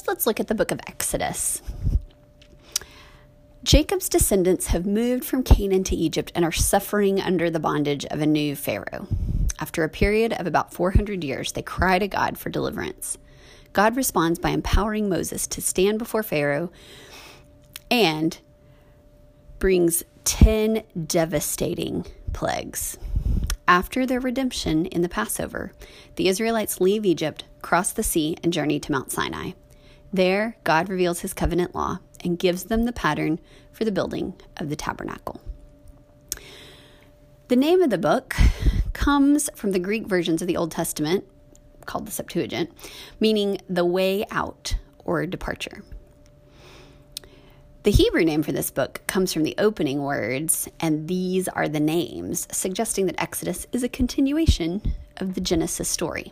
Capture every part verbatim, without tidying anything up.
first, let's look at the book of Exodus. Jacob's descendants have moved from Canaan to Egypt and are suffering under the bondage of a new Pharaoh. After a period of about four hundred years, they cry to God for deliverance. God responds by empowering Moses to stand before Pharaoh and brings ten devastating plagues. After their redemption in the Passover, the Israelites leave Egypt, cross the sea, and journey to Mount Sinai. There, God reveals his covenant law and gives them the pattern for the building of the tabernacle. The name of the book comes from the Greek versions of the Old Testament, called the Septuagint, meaning the way out or departure. The Hebrew name for this book comes from the opening words, and these are the names, suggesting that Exodus is a continuation of the Genesis story.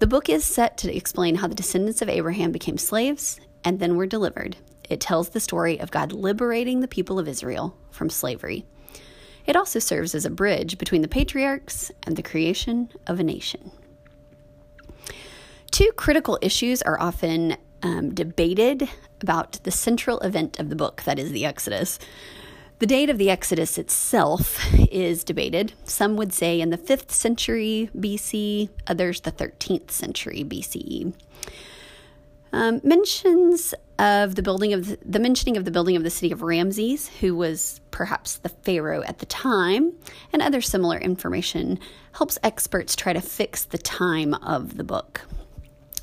The book is set to explain how the descendants of Abraham became slaves and then were delivered. It tells the story of God liberating the people of Israel from slavery. It also serves as a bridge between the patriarchs and the creation of a nation. Two critical issues are often um, debated about the central event of the book, that is the Exodus. The date of the Exodus itself is debated. Some would say in the fifth century B C, others the thirteenth century B C E. Um, mentions of the building of the, the mentioning of the building of the city of Ramses, who was perhaps the pharaoh at the time, and other similar information helps experts try to fix the time of the book.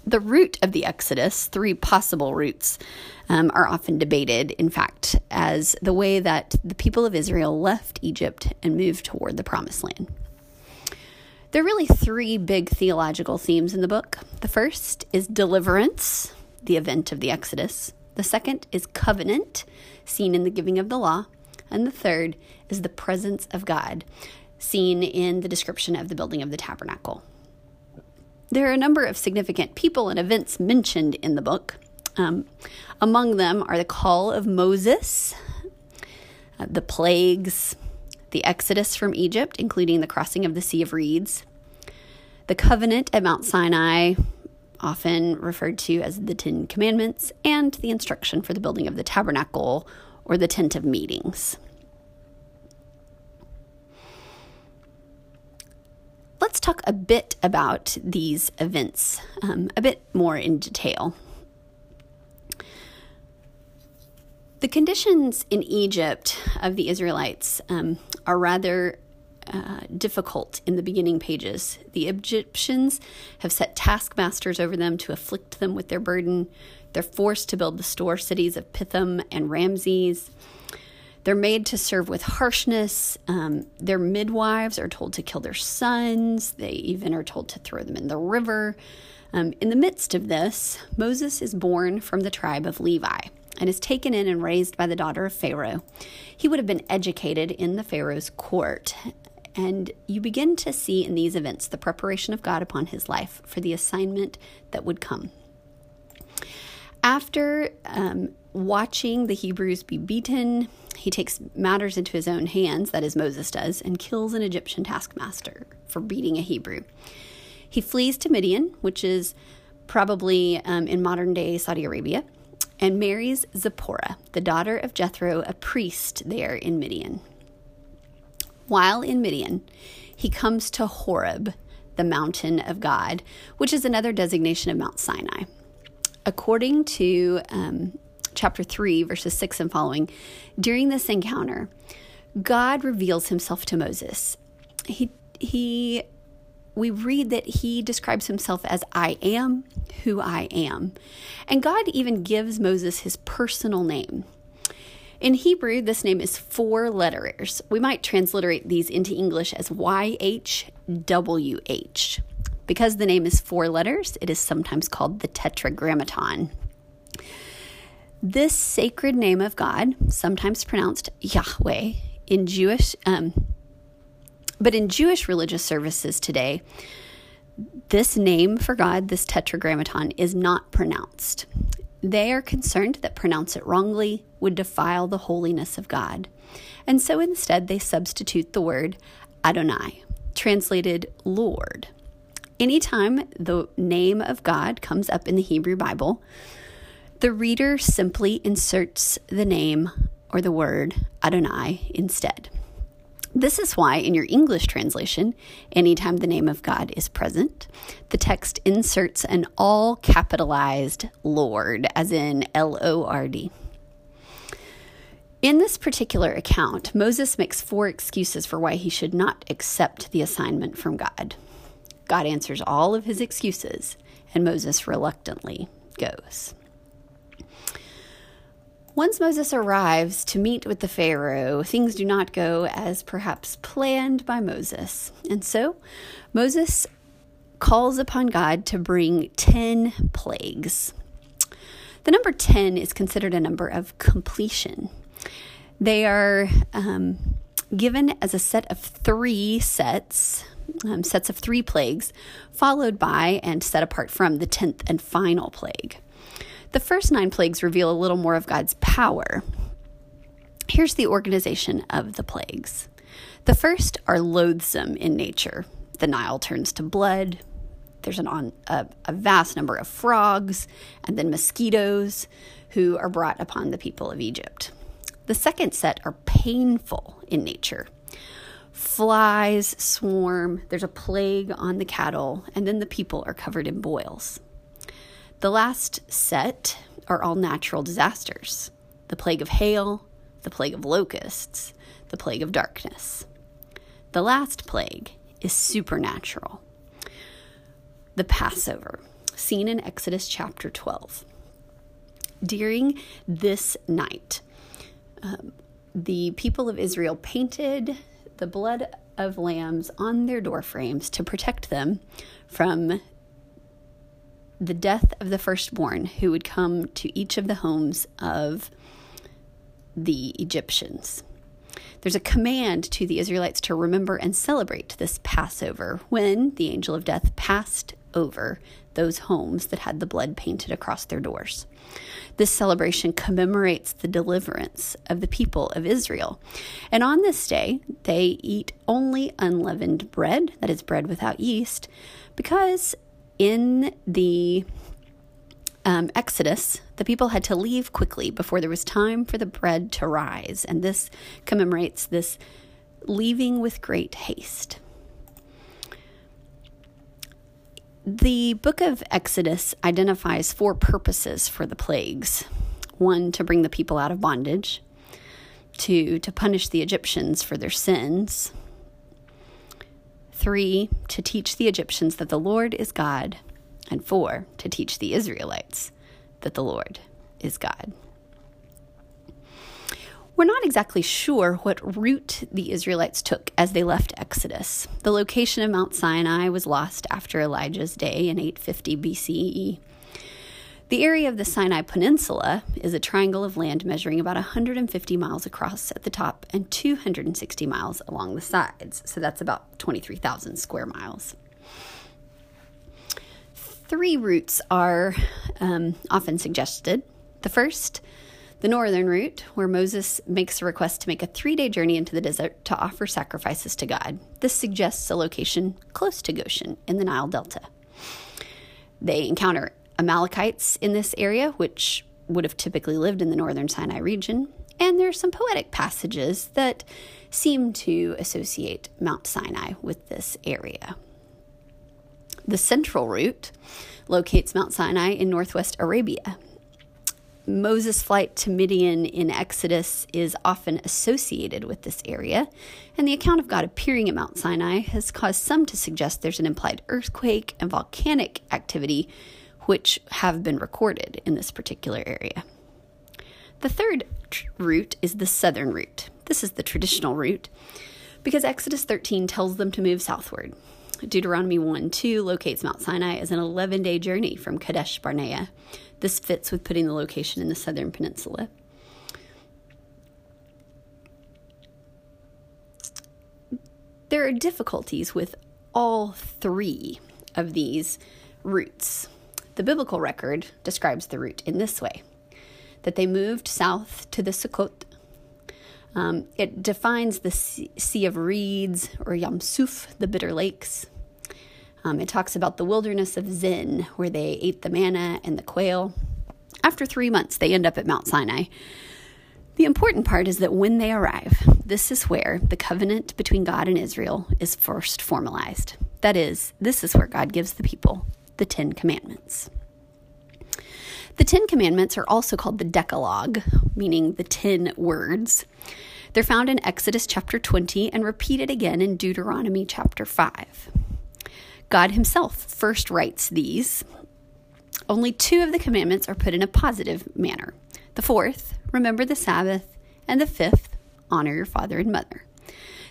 The route of the Exodus, three possible routes, um, are often debated, in fact, as the way that the people of Israel left Egypt and moved toward the Promised Land. There are really three big theological themes in the book. The first is deliverance, the event of the Exodus. The second is covenant, seen in the giving of the law. And the third is the presence of God, seen in the description of the building of the tabernacle. There are a number of significant people and events mentioned in the book. Um, among them are the call of Moses, uh, the plagues, the exodus from Egypt, including the crossing of the Sea of Reeds, the covenant at Mount Sinai, often referred to as the Ten Commandments, and the instruction for the building of the tabernacle or the tent of meetings. Let's talk a bit about these events, um, a bit more in detail. The conditions in Egypt of the Israelites um, are rather uh, difficult in the beginning pages. The Egyptians have set taskmasters over them to afflict them with their burden. They're forced to build the store cities of Pithom and Ramses. They're made to serve with harshness. Um, their midwives are told to kill their sons. They even are told to throw them in the river. Um, in the midst of this, Moses is born from the tribe of Levi and is taken in and raised by the daughter of Pharaoh. He would have been educated in the Pharaoh's court. And you begin to see in these events the preparation of God upon his life for the assignment that would come. After um, watching the Hebrews be beaten, he takes matters into his own hands, that is Moses does, and kills an Egyptian taskmaster for beating a Hebrew. He flees to Midian, which is probably um, in modern-day Saudi Arabia, and marries Zipporah, the daughter of Jethro, a priest there in Midian. While in Midian, he comes to Horeb, the mountain of God, which is another designation of Mount Sinai. According to um, chapter three, verses six and following, during this encounter, God reveals himself to Moses. He, he, we read that he describes himself as I am who I am. And God even gives Moses his personal name. In Hebrew, this name is four letters. We might transliterate these into English as Y H W H. Because the name is four letters, it is sometimes called the Tetragrammaton. This sacred name of God, sometimes pronounced Yahweh, in Jewish, um, but in Jewish religious services today, this name for God, this Tetragrammaton, is not pronounced. They are concerned that pronounce it wrongly would defile the holiness of God. And so instead, they substitute the word Adonai, translated Lord. Anytime the name of God comes up in the Hebrew Bible, the reader simply inserts the name or the word Adonai instead. This is why in your English translation, anytime the name of God is present, the text inserts an all capitalized Lord, as in L O R D. In this particular account, Moses makes four excuses for why he should not accept the assignment from God. God answers all of his excuses, and Moses reluctantly goes. Once Moses arrives to meet with the Pharaoh, things do not go as perhaps planned by Moses. And so Moses calls upon God to bring ten plagues. The number ten is considered a number of completion. They are um, given as a set of three sets, um, sets of three plagues, followed by and set apart from the tenth and final plague. The first nine plagues reveal a little more of God's power. Here's the organization of the plagues. The first are loathsome in nature. The Nile turns to blood. There's an on, a, a vast number of frogs and then mosquitoes who are brought upon the people of Egypt. The second set are painful in nature. Flies swarm. There's a plague on the cattle, and then the people are covered in boils. The last set are all natural disasters: the plague of hail, the plague of locusts, the plague of darkness. The last plague is supernatural: the Passover, seen in Exodus chapter twelve. During this night, um, the people of Israel painted the blood of lambs on their doorframes to protect them from the death of the firstborn who would come to each of the homes of the Egyptians. There's a command to the Israelites to remember and celebrate this Passover when the angel of death passed over those homes that had the blood painted across their doors. This celebration commemorates the deliverance of the people of Israel. And on this day, they eat only unleavened bread, that is bread without yeast, because in the um, Exodus, the people had to leave quickly before there was time for the bread to rise, and this commemorates this leaving with great haste. The book of Exodus identifies four purposes for the plagues. One, to bring the people out of bondage. Two, to punish the Egyptians for their sins. Three, to teach the Egyptians that the Lord is God. And four, to teach the Israelites that the Lord is God. We're not exactly sure what route the Israelites took as they left Exodus. The location of Mount Sinai was lost after Elijah's day in eight fifty B C E. The area of the Sinai Peninsula is a triangle of land measuring about one hundred fifty miles across at the top and two hundred sixty miles along the sides. So that's about twenty-three thousand square miles. Three routes are um, often suggested. The first, the northern route, where Moses makes a request to make a three-day journey into the desert to offer sacrifices to God. This suggests a location close to Goshen in the Nile Delta. They encounter Amalekites in this area, which would have typically lived in the northern Sinai region, and there are some poetic passages that seem to associate Mount Sinai with this area. The central route locates Mount Sinai in northwest Arabia. Moses' flight to Midian in Exodus is often associated with this area, and the account of God appearing at Mount Sinai has caused some to suggest there's an implied earthquake and volcanic activity which have been recorded in this particular area. The third tr- route is the southern route. This is the traditional route because Exodus thirteen tells them to move southward. Deuteronomy one two locates Mount Sinai as an eleven-day journey from Kadesh Barnea. This fits with putting the location in the southern peninsula. There are difficulties with all three of these routes. The biblical record describes the route in this way, that they moved south to the Sukkot. Um, it defines the Sea of Reeds, or Yam Suf, the Bitter Lakes. Um, it talks about the wilderness of Zin, where they ate the manna and the quail. After three months, they end up at Mount Sinai. The important part is that when they arrive, this is where the covenant between God and Israel is first formalized. That is, this is where God gives the people the Ten Commandments. The Ten Commandments are also called the Decalogue, meaning the ten words. They're found in Exodus chapter twenty and repeated again in Deuteronomy chapter five. God himself first writes these. Only two of the commandments are put in a positive manner. The fourth, remember the Sabbath, and the fifth, honor your father and mother.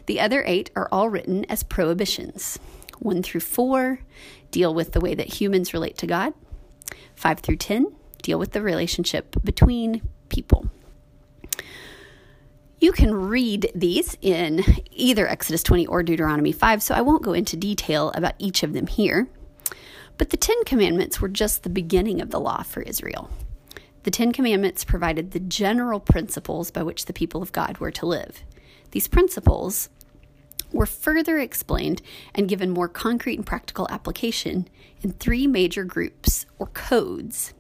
The other eight are all written as prohibitions. One through four deal with the way that humans relate to God. Five through ten deal with the relationship between people. You can read these in either Exodus twenty or Deuteronomy five, so I won't go into detail about each of them here. But the Ten Commandments were just the beginning of the law for Israel. The Ten Commandments provided the general principles by which the people of God were to live. These principles were further explained and given more concrete and practical application in three major groups or codes.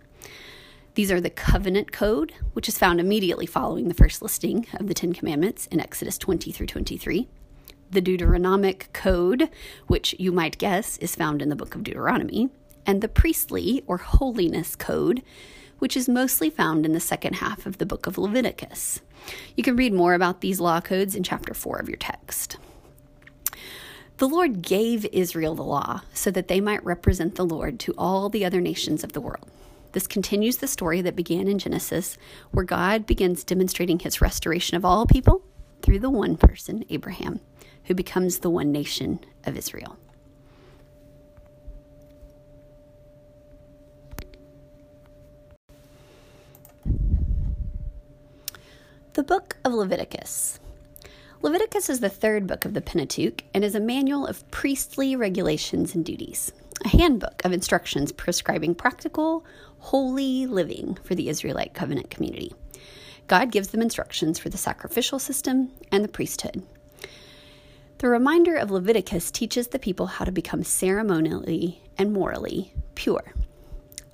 These are the Covenant Code, which is found immediately following the first listing of the Ten Commandments in Exodus twenty through twenty-three. The Deuteronomic Code, which you might guess is found in the book of Deuteronomy. And the Priestly or Holiness Code, which is mostly found in the second half of the book of Leviticus. You can read more about these law codes in chapter four of your text. The Lord gave Israel the law so that they might represent the Lord to all the other nations of the world. This continues the story that began in Genesis, where God begins demonstrating his restoration of all people through the one person, Abraham, who becomes the one nation of Israel. The book of Leviticus. Leviticus is the third book of the Pentateuch and is a manual of priestly regulations and duties, a handbook of instructions prescribing practical, holy living for the Israelite covenant community. God gives them instructions for the sacrificial system and the priesthood. The reminder of Leviticus teaches the people how to become ceremonially and morally pure.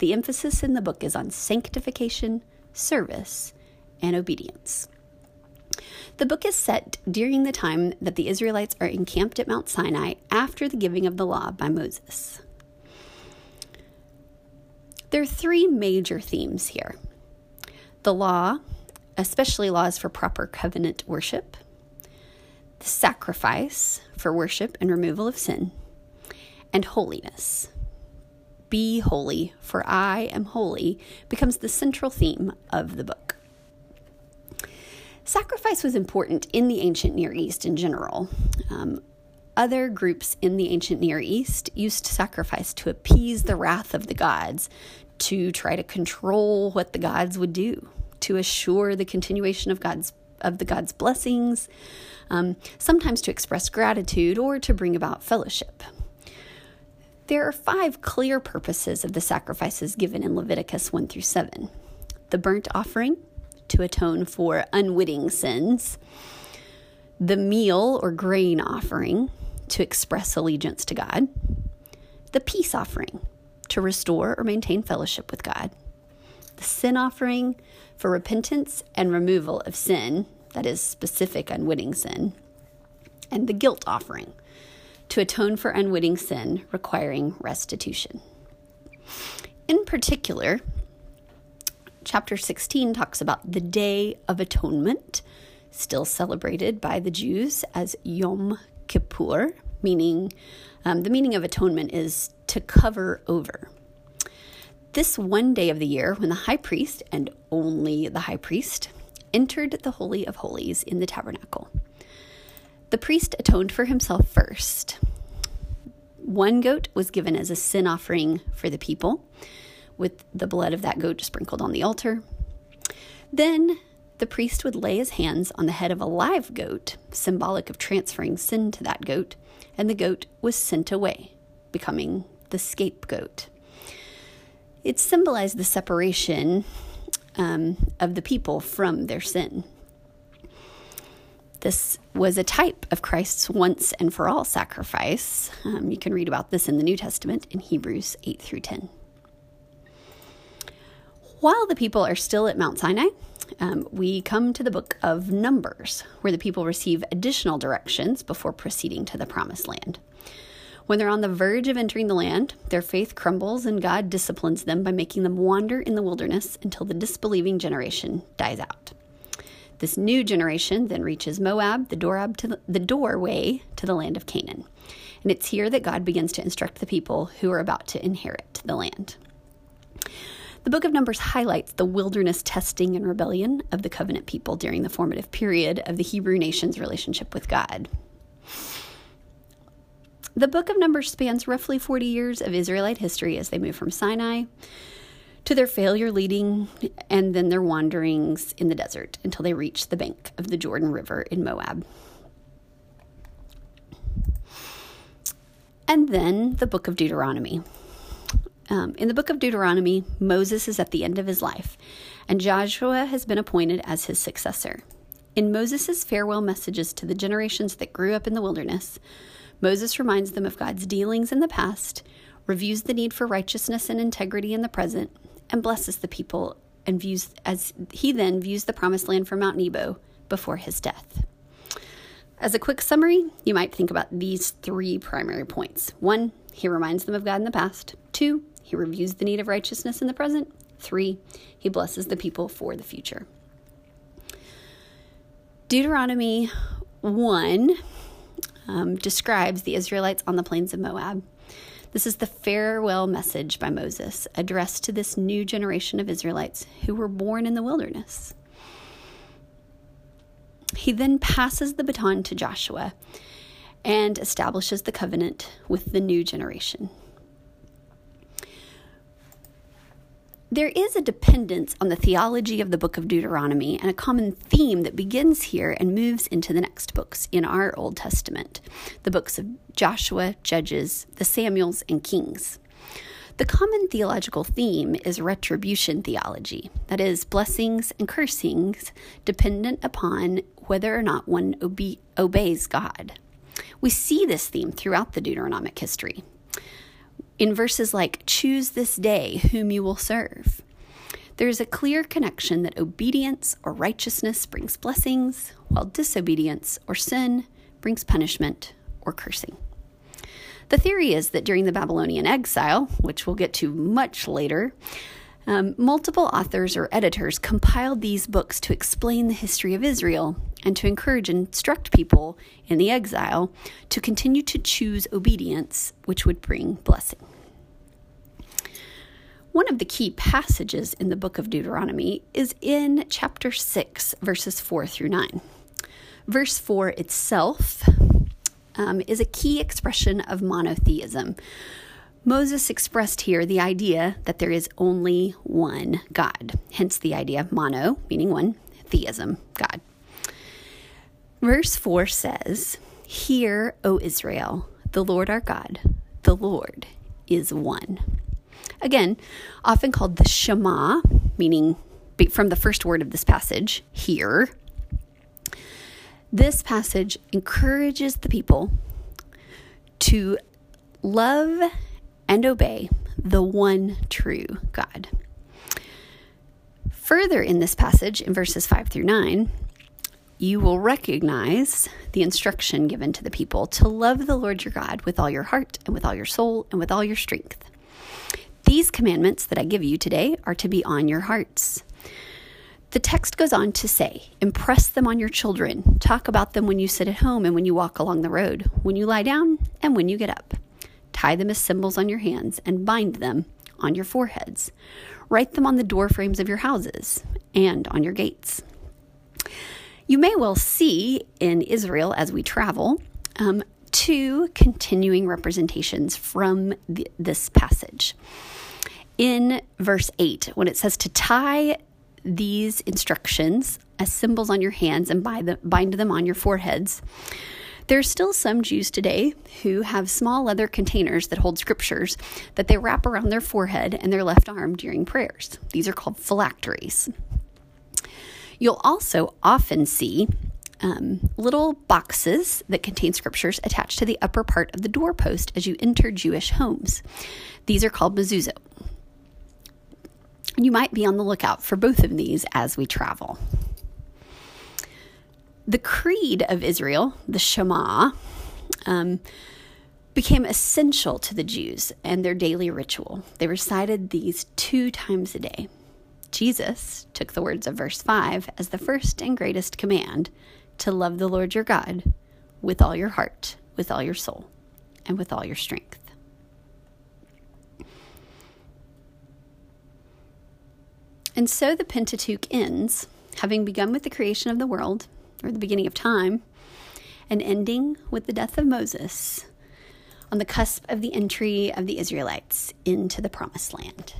The emphasis in the book is on sanctification, service, and obedience. The book is set during the time that the Israelites are encamped at Mount Sinai after the giving of the law by Moses. There are three major themes here. The law, especially laws for proper covenant worship, the sacrifice for worship and removal of sin, and holiness. Be holy, for I am holy, becomes the central theme of the book. Sacrifice was important in the ancient Near East in general. Um, Other groups in the ancient Near East used sacrifice to appease the wrath of the gods, to try to control what the gods would do, to assure the continuation of God's of the gods' blessings, um, sometimes to express gratitude or to bring about fellowship. There are five clear purposes of the sacrifices given in Leviticus one through seven. The burnt offering, to atone for unwitting sins. The meal or grain offering, to express allegiance to God. The peace offering, to restore or maintain fellowship with God. The sin offering, for repentance and removal of sin, that is specific unwitting sin. And the guilt offering, to atone for unwitting sin requiring restitution. In particular, chapter sixteen talks about the Day of Atonement, still celebrated by the Jews as Yom Kippur, meaning um, the meaning of atonement is to cover over. This one day of the year when the high priest, and only the high priest, entered the Holy of Holies in the tabernacle. The priest atoned for himself first. One goat was given as a sin offering for the people, with the blood of that goat sprinkled on the altar. Then the priest would lay his hands on the head of a live goat, symbolic of transferring sin to that goat, and the goat was sent away, becoming the scapegoat. It symbolized the separation um, of the people from their sin. This was a type of Christ's once and for all sacrifice. Um, you can read about this in the New Testament in Hebrews eight through ten. While the people are still at Mount Sinai, um, we come to the book of Numbers, where the people receive additional directions before proceeding to the Promised Land. When they're on the verge of entering the land, their faith crumbles and God disciplines them by making them wander in the wilderness until the disbelieving generation dies out. This new generation then reaches Moab, the, Dorab to the, the doorway to the land of Canaan. And it's here that God begins to instruct the people who are about to inherit the land. The book of Numbers highlights the wilderness testing and rebellion of the covenant people during the formative period of the Hebrew nation's relationship with God. The book of Numbers spans roughly forty years of Israelite history as they move from Sinai to their failure leading and then their wanderings in the desert until they reach the bank of the Jordan River in Moab. And then the book of Deuteronomy. Um, in the book of Deuteronomy, Moses is at the end of his life, and Joshua has been appointed as his successor. In Moses' farewell messages to the generations that grew up in the wilderness, Moses reminds them of God's dealings in the past, reviews the need for righteousness and integrity in the present, and blesses the people and views as he then views the promised land from Mount Nebo before his death. As a quick summary, you might think about these three primary points. One, he reminds them of God in the past. Two, he reviews the need of righteousness in the present. Three, he blesses the people for the future. Deuteronomy one Um, describes the Israelites on the plains of Moab. This is the farewell message by Moses addressed to this new generation of Israelites who were born in the wilderness. He then passes the baton to Joshua and establishes the covenant with the new generation. There is a dependence on the theology of the book of Deuteronomy and a common theme that begins here and moves into the next books in our Old Testament, the books of Joshua, Judges, the Samuels, and Kings. The common theological theme is retribution theology, that is, blessings and cursings dependent upon whether or not one obe- obeys God. We see this theme throughout the Deuteronomic history. In verses like, choose this day whom you will serve, there is a clear connection that obedience or righteousness brings blessings, while disobedience or sin brings punishment or cursing. The theory is that during the Babylonian exile, which we'll get to much later, um, multiple authors or editors compiled these books to explain the history of Israel and to encourage and instruct people in the exile to continue to choose obedience, which would bring blessing. One of the key passages in the book of Deuteronomy is in chapter six, verses four through nine. Verse four itself um, is a key expression of monotheism. Moses expressed here the idea that there is only one God, hence the idea of mono, meaning one, theism, God. Verse four says, "Hear, O Israel, the Lord our God, the Lord is one." Again, often called the Shema, meaning from the first word of this passage, hear. This passage encourages the people to love and obey the one true God. Further in this passage, in verses five through nine, you will recognize the instruction given to the people to love the Lord your God with all your heart and with all your soul and with all your strength. These commandments that I give you today are to be on your hearts. The text goes on to say, impress them on your children. Talk about them when you sit at home and when you walk along the road, when you lie down and when you get up. Tie them as symbols on your hands and bind them on your foreheads. Write them on the door frames of your houses and on your gates. You may well see in Israel as we travel um, two continuing representations from th- this passage. In verse eight, when it says to tie these instructions as symbols on your hands and by the, bind them on your foreheads, there are still some Jews today who have small leather containers that hold scriptures that they wrap around their forehead and their left arm during prayers. These are called phylacteries. You'll also often see um, little boxes that contain scriptures attached to the upper part of the doorpost as you enter Jewish homes. These are called mezuzot. You might be on the lookout for both of these as we travel. The creed of Israel, the Shema, um, became essential to the Jews and their daily ritual. They recited these two times a day. Jesus took the words of verse five as the first and greatest command, to love the Lord your God with all your heart, with all your soul, and with all your strength. And so the Pentateuch ends, having begun with the creation of the world, or the beginning of time, and ending with the death of Moses, on the cusp of the entry of the Israelites into the Promised Land.